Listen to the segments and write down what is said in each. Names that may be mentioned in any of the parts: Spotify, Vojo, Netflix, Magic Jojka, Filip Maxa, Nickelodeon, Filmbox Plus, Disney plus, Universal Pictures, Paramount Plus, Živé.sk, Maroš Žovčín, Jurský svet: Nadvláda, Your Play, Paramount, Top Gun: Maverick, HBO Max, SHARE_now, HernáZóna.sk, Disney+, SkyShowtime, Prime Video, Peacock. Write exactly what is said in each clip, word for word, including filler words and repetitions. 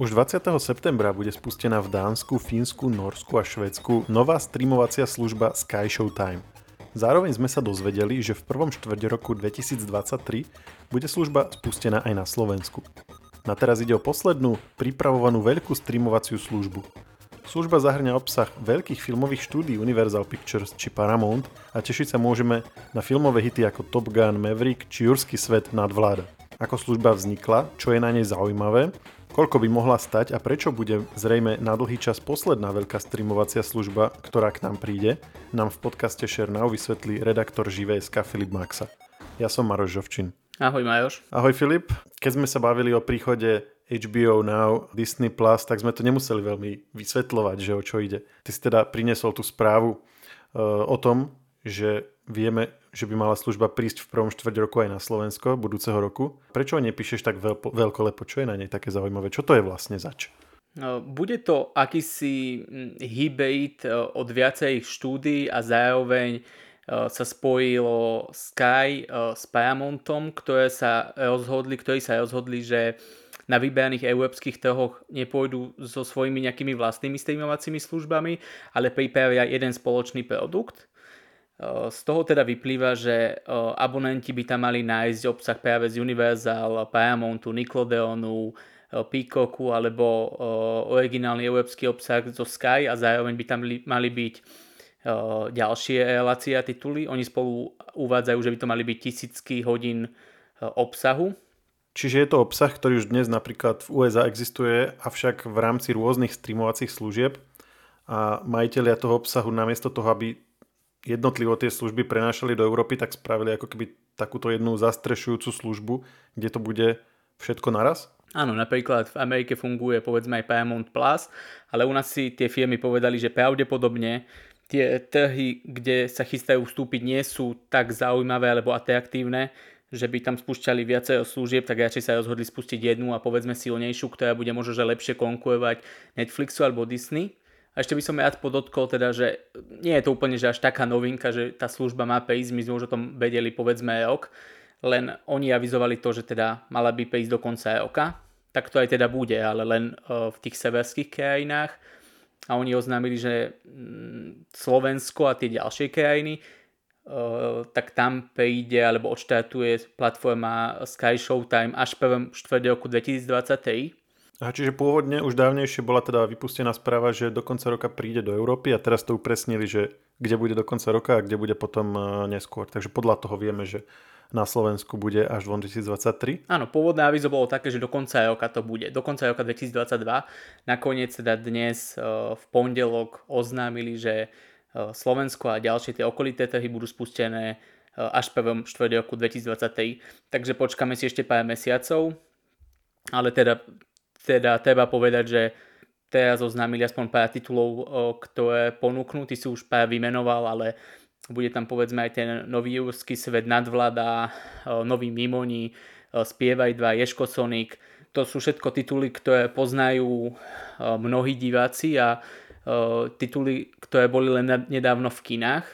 Už dvadsiateho septembra bude spustená v Dánsku, Fínsku, Norsku a Švédsku nová streamovacia služba SkyShowtime. Zároveň sme sa dozvedeli, že v prvom štvrť roku dvetisícdvadsaťtri bude služba spustená aj na Slovensku. Na teraz ide o poslednú, pripravovanú veľkú streamovaciu službu. Služba zahrňa obsah veľkých filmových štúdií Universal Pictures či Paramount a tešiť sa môžeme na filmové hity ako Top Gun: Maverick či Jurský svet: Nadvláda. Ako služba vznikla, čo je na nej zaujímavé, koľko by mohla stať a prečo bude zrejme na dlhý čas posledná veľká streamovacia služba, ktorá k nám príde, nám v podcaste SHARE_now vysvetlí redaktor Živé.sk Filip Maxa. Ja som Maroš Žovčín. Ahoj Majoš. Ahoj Filip. Keď sme sa bavili o príchode há bé ó Now, Disney plus, tak sme to nemuseli veľmi vysvetľovať, že o čo ide. Ty si teda priniesol tú správu uh, o tom, že vieme, že by mala služba prísť v prvom štvrť roku aj na Slovensko budúceho roku. Prečo ho nepíšeš tak veľko, veľkolepo? Čo je na nej také zaujímavé? Čo to je vlastne zač? Bude to akýsi hybrid od viacerých štúdií a zároveň sa spojilo Sky s Paramountom, ktoré sa rozhodli, ktorí sa rozhodli, že na vyberaných európskych trhoch nepôjdu so svojimi nejakými vlastnými streamovacími službami, ale pripravia jeden spoločný produkt. Z toho teda vyplýva, že abonenti by tam mali nájsť obsah práve z Universal, Paramountu, Nickelodeonu, Peacocku alebo originálny európsky obsah zo Sky a zároveň by tam mali byť ďalšie relácie a tituly. Oni spolu uvádzajú, že by to mali byť tisícky hodín obsahu. Čiže je to obsah, ktorý už dnes napríklad v ú es á existuje, avšak v rámci rôznych streamovacích služieb a majitelia toho obsahu namiesto toho, aby jednotlivo tie služby prenášali do Európy, tak spravili ako keby takúto jednu zastrešujúcu službu, kde to bude všetko naraz? Áno, napríklad v Amerike funguje povedzme aj Paramount Plus, ale u nás si tie firmy povedali, že pravdepodobne tie trhy, kde sa chystajú vstúpiť, nie sú tak zaujímavé alebo atraktívne, že by tam spúšťali viacero služieb, tak radšej sa rozhodli spustiť jednu a povedzme silnejšiu, ktorá bude možno že lepšie konkurovať Netflixu alebo Disney. A ešte by som rád podotkol, teda, že nie je to úplne že až taká novinka, že tá služba má prísť, my sme už o tom vedeli povedzme rok, len oni avizovali to, že teda mala by prísť do konca roka, tak to aj teda bude, ale len v tých severských krajinách. A oni oznámili, že Slovensko a tie ďalšie krajiny, tak tam príde alebo odštartuje platforma Sky Showtime až prvom štvrť roku dvetisícdvadsaťtri. A čiže pôvodne už dávnejšie bola teda vypustená správa, že do konca roka príde do Európy a teraz to upresnili, že kde bude do konca roka a kde bude potom neskôr. Takže podľa toho vieme, že na Slovensku bude až dvetisícdvadsaťtri. Áno, pôvodné avizo bolo také, že do konca roka to bude. Do konca roka dvetisícdvadsaťdva. Nakoniec teda dnes v pondelok oznámili, že Slovensko a ďalšie tie okolité trhy budú spustené až prvom štvrť roku dvetisícdvadsaťtri. Takže počkáme si ešte pár mesiacov, ale teda Teda treba povedať, že teraz oznámili aspoň pár titulov, ktoré ponúknú, ty si už pár vymenoval, ale bude tam povedzme aj ten nový Jurský svet, Nadvláda, nový Mimoni, Spievaj dva, Ježko Sonic. To sú všetko tituly, ktoré poznajú mnohí diváci a tituly, ktoré boli len nedávno v kinách.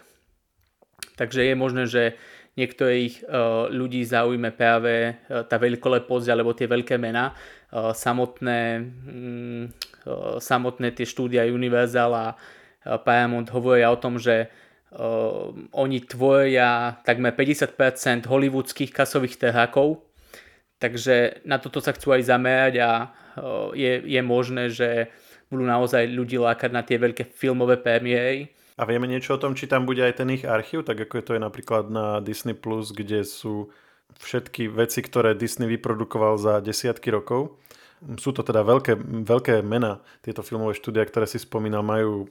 Takže je možné, že niektorých ľudí zaujíme práve tá veľkoleposť alebo tie veľké mená. Samotné, samotné tie štúdia Universal a Paramount hovoria o tom, že oni tvoria takmer päťdesiat percent hollywoodských kasových trhákov, takže na toto sa chcú aj zamerať a je, je možné, že budú naozaj ľudí lákať na tie veľké filmové premiéry. A vieme niečo o tom, či tam bude aj ten ich archív, tak ako je to je napríklad na Disney plus, kde sú všetky veci, ktoré Disney vyprodukoval za desiatky rokov. Sú to teda veľké, veľké mená. Tieto filmové štúdia, ktoré si spomínal, majú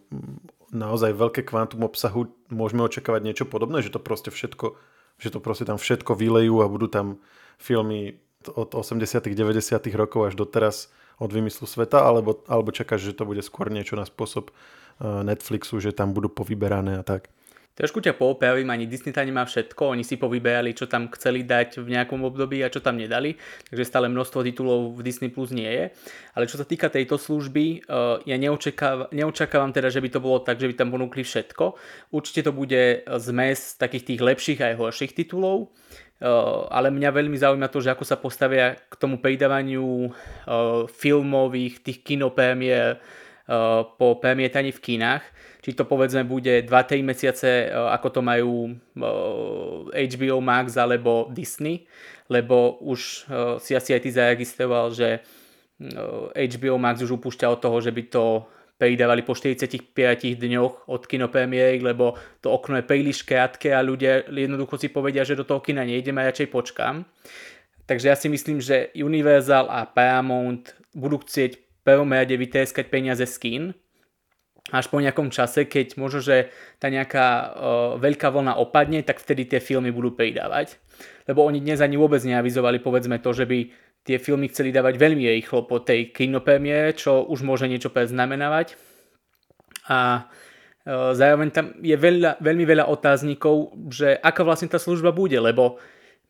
naozaj veľké kvantum obsahu. Môžeme očakávať niečo podobné, že to proste všetko, že to proste tam všetko vylejú a budú tam filmy od osemdesiatych, deväťdesiatych rokov až doteraz od vymyslu sveta, alebo, alebo čakáš, že to bude skôr niečo na spôsob Netflixu, že tam budú povyberané a tak. Trošku ťa poopravím, ani Disney tam nemá všetko, oni si povyberali, čo tam chceli dať v nejakom období a čo tam nedali, takže stále množstvo titulov v Disney Plus nie je. Ale čo sa týka tejto služby, ja neočakávam, neočakávam teda, že by to bolo tak, že by tam ponúkli všetko. Určite to bude zmes takých tých lepších aj horších titulov, ale mňa veľmi zaujíma to, že ako sa postavia k tomu pridávaniu filmových tých kinopremiér po premietaní v kinách. Či to povedzme bude dva tri mesiace, ako to majú há bé ó Max alebo Disney, lebo už si asi aj ty zaregistroval, že há bé ó Max už upúšťa od toho, že by to pridávali po štyridsaťpäť dňoch od kinopremiery, lebo to okno je príliš krátke a ľudia jednoducho si povedia, že do toho kina nejdem a radšej počkám. Takže ja si myslím, že Universal a Paramount budú chcieť prvom rade vytreskať peniaze z kín až po nejakom čase, keď možno, že tá nejaká e, veľká vlna opadne, tak vtedy tie filmy budú pridávať. Lebo oni dnes ani vôbec neavizovali, povedzme to, že by tie filmy chceli dávať veľmi rýchlo po tej kinopremiére, čo už môže niečo preznamenávať. A e, zároveň tam je veľa, veľmi veľa otáznikov, že aká vlastne tá služba bude, lebo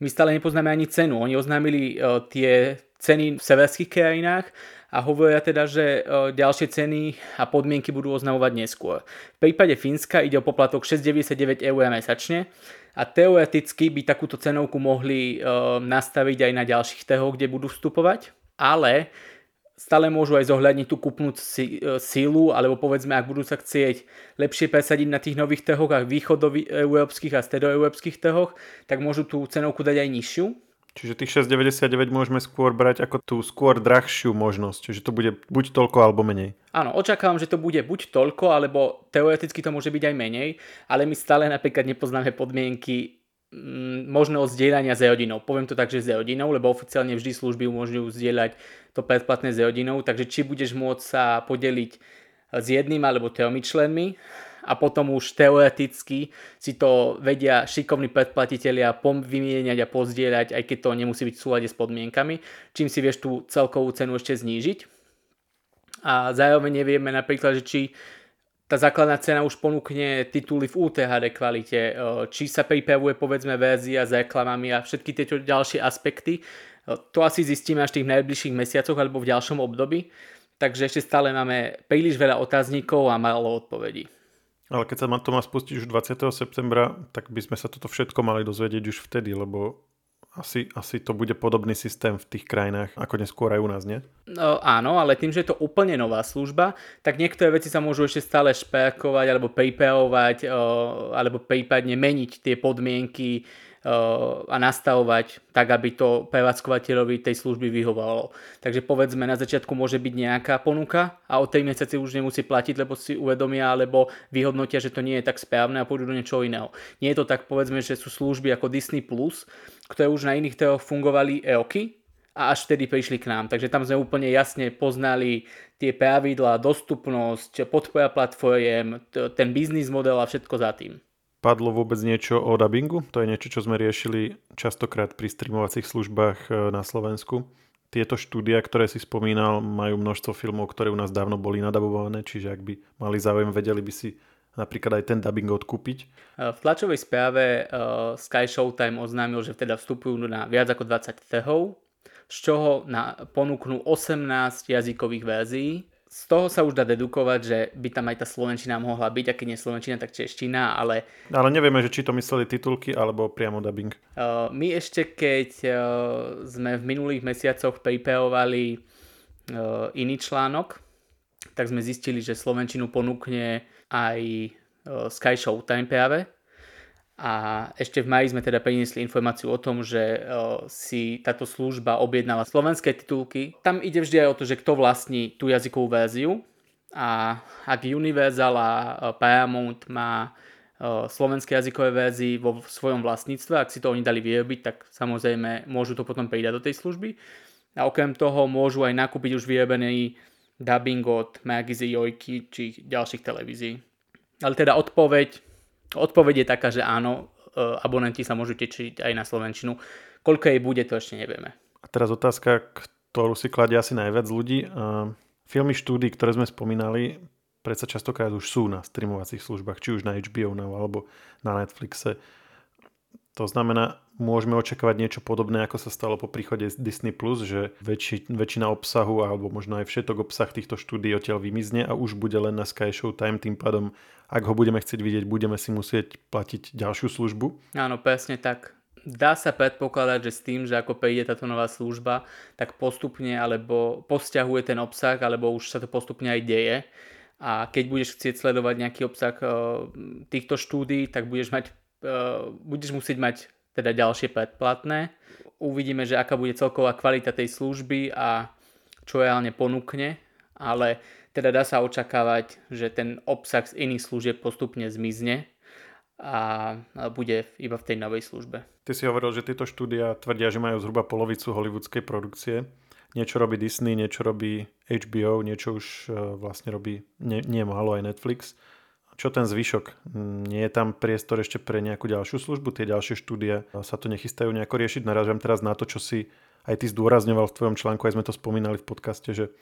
my stále nepoznáme ani cenu. Oni oznámili e, tie ceny v severských krajinách a hovoria teda, že ďalšie ceny a podmienky budú oznamovať neskôr. V prípade Fínska ide o poplatok šesť deväťdesiatdeväť eur mesačne a teoreticky by takúto cenovku mohli e, nastaviť aj na ďalších trhoch, kde budú vstupovať, ale stále môžu aj zohľadniť tú kupnú si, e, sílu, alebo povedzme, ak budú sa chcieť lepšie presadiť na tých nových trhoch, a východoeurópskych a stredoeurópskych trhoch, tak môžu tú cenovku dať aj nižšiu. Čiže tých šesť deväťdesiatdeväť môžeme skôr brať ako tú skôr drahšiu možnosť, že to bude buď toľko alebo menej. Áno, očakávam, že to bude buď toľko, alebo teoreticky to môže byť aj menej, ale my stále napríklad nepoznáme podmienky m, možného zdieľania s rodinou. Poviem to tak, že s rodinou, lebo oficiálne vždy služby umožňujú zdieľať to predplatné s rodinou, takže či budeš môcť sa podeliť s jedným alebo tromi členmi, a potom už teoreticky si to vedia šikovní predplatitelia vymieňať a pozdieľať, aj keď to nemusí byť v súlade s podmienkami, čím si vieš tú celkovú cenu ešte znížiť. A zároveň nevieme napríklad, že či tá základná cena už ponúkne tituly v ú té há dé kvalite, či sa pripravuje povedzme verzia s reklamami a všetky tieto ďalšie aspekty. To asi zistíme až v tých najbližších mesiacoch alebo v ďalšom období, takže ešte stále máme príliš veľa otáznikov a málo odpovedí. Ale keď sa to má spustiť už dvadsiateho septembra, tak by sme sa toto všetko mali dozvedieť už vtedy, lebo asi, asi to bude podobný systém v tých krajinách, ako neskôr aj u nás, nie? No, áno, ale tým, že je to úplne nová služba, tak niektoré veci sa môžu ešte stále šperkovať alebo pripravovať, alebo prípadne meniť tie podmienky a nastavovať tak, aby to prevádzkovateľovi tej služby vyhovalo. Takže povedzme, na začiatku môže byť nejaká ponuka a o tri mesiace už nemusí platiť, lebo si uvedomia alebo vyhodnotia, že to nie je tak správne a pôjdu do niečoho iného. Nie je to tak, povedzme, že sú služby ako Disney plus, ktoré už na iných trhoch fungovali roky a až vtedy prišli k nám. Takže tam sme úplne jasne poznali tie pravidlá, dostupnosť, podpora platform, ten biznis model a všetko za tým. Padlo vôbec niečo o dabingu? To je niečo, čo sme riešili častokrát pri streamovacích službách na Slovensku. Tieto štúdia, ktoré si spomínal, majú množstvo filmov, ktoré u nás dávno boli nadabované, čiže ak by mali záujem, vedeli by si napríklad aj ten dabing odkúpiť. V tlačovej správe SkyShowtime oznámil, že teda vstupujú na viac ako dvadsať trhov, z čoho ponúknú osemnásť jazykových verzií. Z toho sa už dá dedukovať, že by tam aj tá slovenčina mohla byť, a keď nie slovenčina, tak čeština, ale... Ale nevieme, že či to mysleli titulky, alebo priamo dubbing. Uh, my ešte, keď uh, sme v minulých mesiacoch pripravovali uh, iný článok, tak sme zistili, že slovenčinu ponúkne aj uh, Sky Showtime práve. A ešte v máji sme teda priniesli informáciu o tom, že e, si táto služba objednala slovenské titulky. Tam ide vždy aj o to, že kto vlastní tú jazykovú verziu, a ak Universal a Paramount má e, slovenské jazykové verzie vo svojom vlastníctve, ak si to oni dali vyrobiť, tak samozrejme môžu to potom pridať do tej služby. A okrem toho môžu aj nakúpiť už vyrobený dubbing od Magic Jojky či ďalších televízií. Ale teda odpoveď Odpoveď je taká, že áno, abonenti sa môžu tečiť aj na slovenčinu. Koľko jej bude, to ešte nevieme. A teraz otázka, ktorú si kladie asi najviac ľudí. Filmy štúdií, ktoré sme spomínali, predsa častokrát už sú na streamovacích službách, či už na há bé ó Now alebo na Netflixe. To znamená, môžeme očakávať niečo podobné, ako sa stalo po príchode Disney plus, že väčši, väčšina obsahu alebo možno aj všetok obsah týchto štúdií odtiaľ vymizne a už bude len na Sky Showtime. Tým pádom, ak ho budeme chcieť vidieť, budeme si musieť platiť ďalšiu službu. Áno, presne tak. dá sa predpokladať, že s tým, že ako príde táto nová služba, tak postupne alebo posťahuje ten obsah, alebo už sa to postupne aj deje. A keď budeš chcieť sledovať nejaký obsah e, týchto štúdií, tak budeš mať, e, budeš musieť mať teda ďalšie predplatné. Uvidíme, že aká bude celková kvalita tej služby a čo reálne ponúkne, ale teda dá sa očakávať, že ten obsah z iných služieb postupne zmizne a bude iba v tej novej službe. Ty si hovoril, že tieto štúdia tvrdia, že majú zhruba polovicu hollywoodskej produkcie. Niečo robí Disney, niečo robí há bé ó, niečo už vlastne robí nie, nie málo aj Netflix. Čo ten zvyšok? Nie je tam priestor ešte pre nejakú ďalšiu službu? Tie ďalšie štúdia sa to nechystajú nejako riešiť? Narážam teraz na to, čo si aj ty zdôrazňoval v tvojom článku, aj sme to spomínali v podcaste, že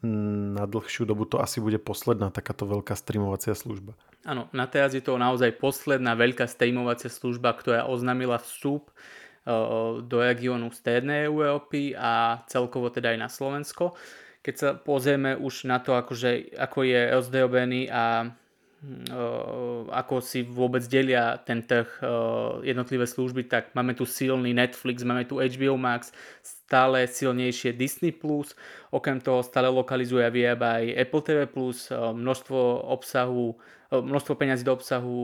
na dlhšiu dobu to asi bude posledná takáto veľká streamovacia služba. Áno, na teraz je to naozaj posledná veľká streamovacia služba, ktorá oznámila vstup do regiónu Strednej Európy a celkovo teda aj na Slovensko. Keď sa pozrieme už na to, akože, ako je rozdrobený a ako si vôbec delia ten trh jednotlivé služby, tak máme tu silný Netflix, máme tu há bé ó Max, stále silnejšie Disney plus, okrem toho stále lokalizuje a vyrába aj Apple té vé plus, množstvo obsahu, množstvo peňazí do obsahu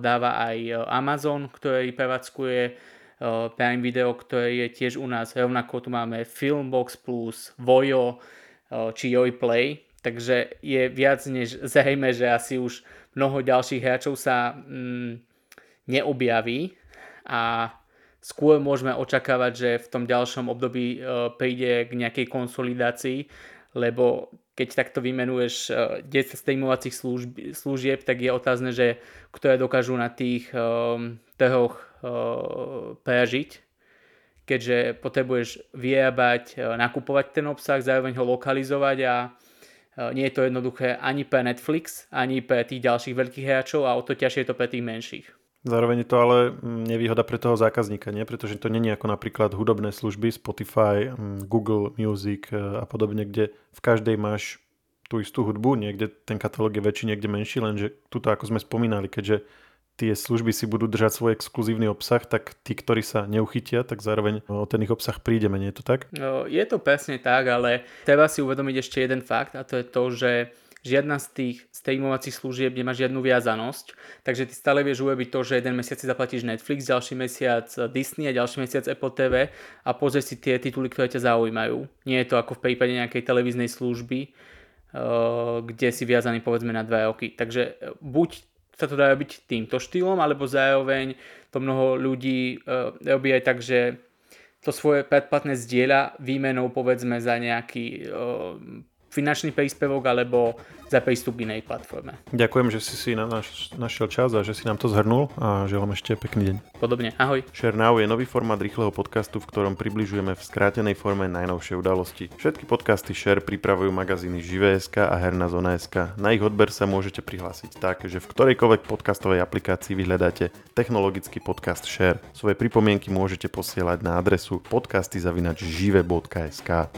dáva aj Amazon, ktorý prevádzkuje Prime Video, ktoré je tiež u nás, rovnako tu máme Filmbox Plus, Vojo či Your Play, takže je viac než zrejme, že asi už mnoho ďalších hráčov sa mm, neobjaví a skôr môžeme očakávať, že v tom ďalšom období e, príde k nejakej konsolidácii, lebo keď takto vymenuješ e, desať streamovacích služb, služieb, tak je otázne, že ktoré dokážu na tých e, trhoch e, prežiť, keďže potrebuješ vyrábať, e, nakupovať ten obsah, zároveň ho lokalizovať a nie je to jednoduché ani pre Netflix, ani pre tých ďalších veľkých hráčov a o to ťažšie je to pre tých menších. Zároveň je to ale nevýhoda pre toho zákazníka, nie? Pretože to nie je ako napríklad hudobné služby Spotify, Google Music a podobne, kde v každej máš tú istú hudbu, niekde ten katalóg je väčší, niekde menší, lenže tuto ako sme spomínali, keďže tie služby si budú držať svoj exkluzívny obsah, tak tí, ktorí sa neuchytia, tak zároveň o ten ich obsah prídeme, nie je to tak? No, je to presne tak, ale treba si uvedomiť ešte jeden fakt a to je to, že žiadna z tých streamovacích služieb nemá žiadnu viazanosť, takže ty stále vieš urobiť to, že jeden mesiac si zaplatíš Netflix, ďalší mesiac Disney a ďalší mesiac Apple té vé a pozrieš si tie tituly, ktoré ťa zaujímajú. Nie je to ako v prípade nejakej televíznej služby, kde si viazaný povedzme na dva roky. Takže buď sa to dá robiť týmto štýlom, alebo zároveň to mnoho ľudí e, robí aj tak, že to svoje predplatné zdieľa výmenou povedzme za nejaký e, finančný príspevok alebo za prístup k inej platforme. Ďakujem, že si si na naš, našiel čas a že si nám to zhrnul a želám ešte pekný deň. Podobne, ahoj. SHARE Now je nový formát rýchleho podcastu, v ktorom približujeme v skrátenej forme najnovšie udalosti. Všetky podcasty SHARE pripravujú magazíny Živé.sk a HernáZóna.sk. Na ich odber sa môžete prihlásiť tak, že v ktorejkoľvek podcastovej aplikácii vyhľadáte technologický podcast SHARE. Svoje pripomienky môžete posielať na adresu podcasty zavináč žive bodka es ká.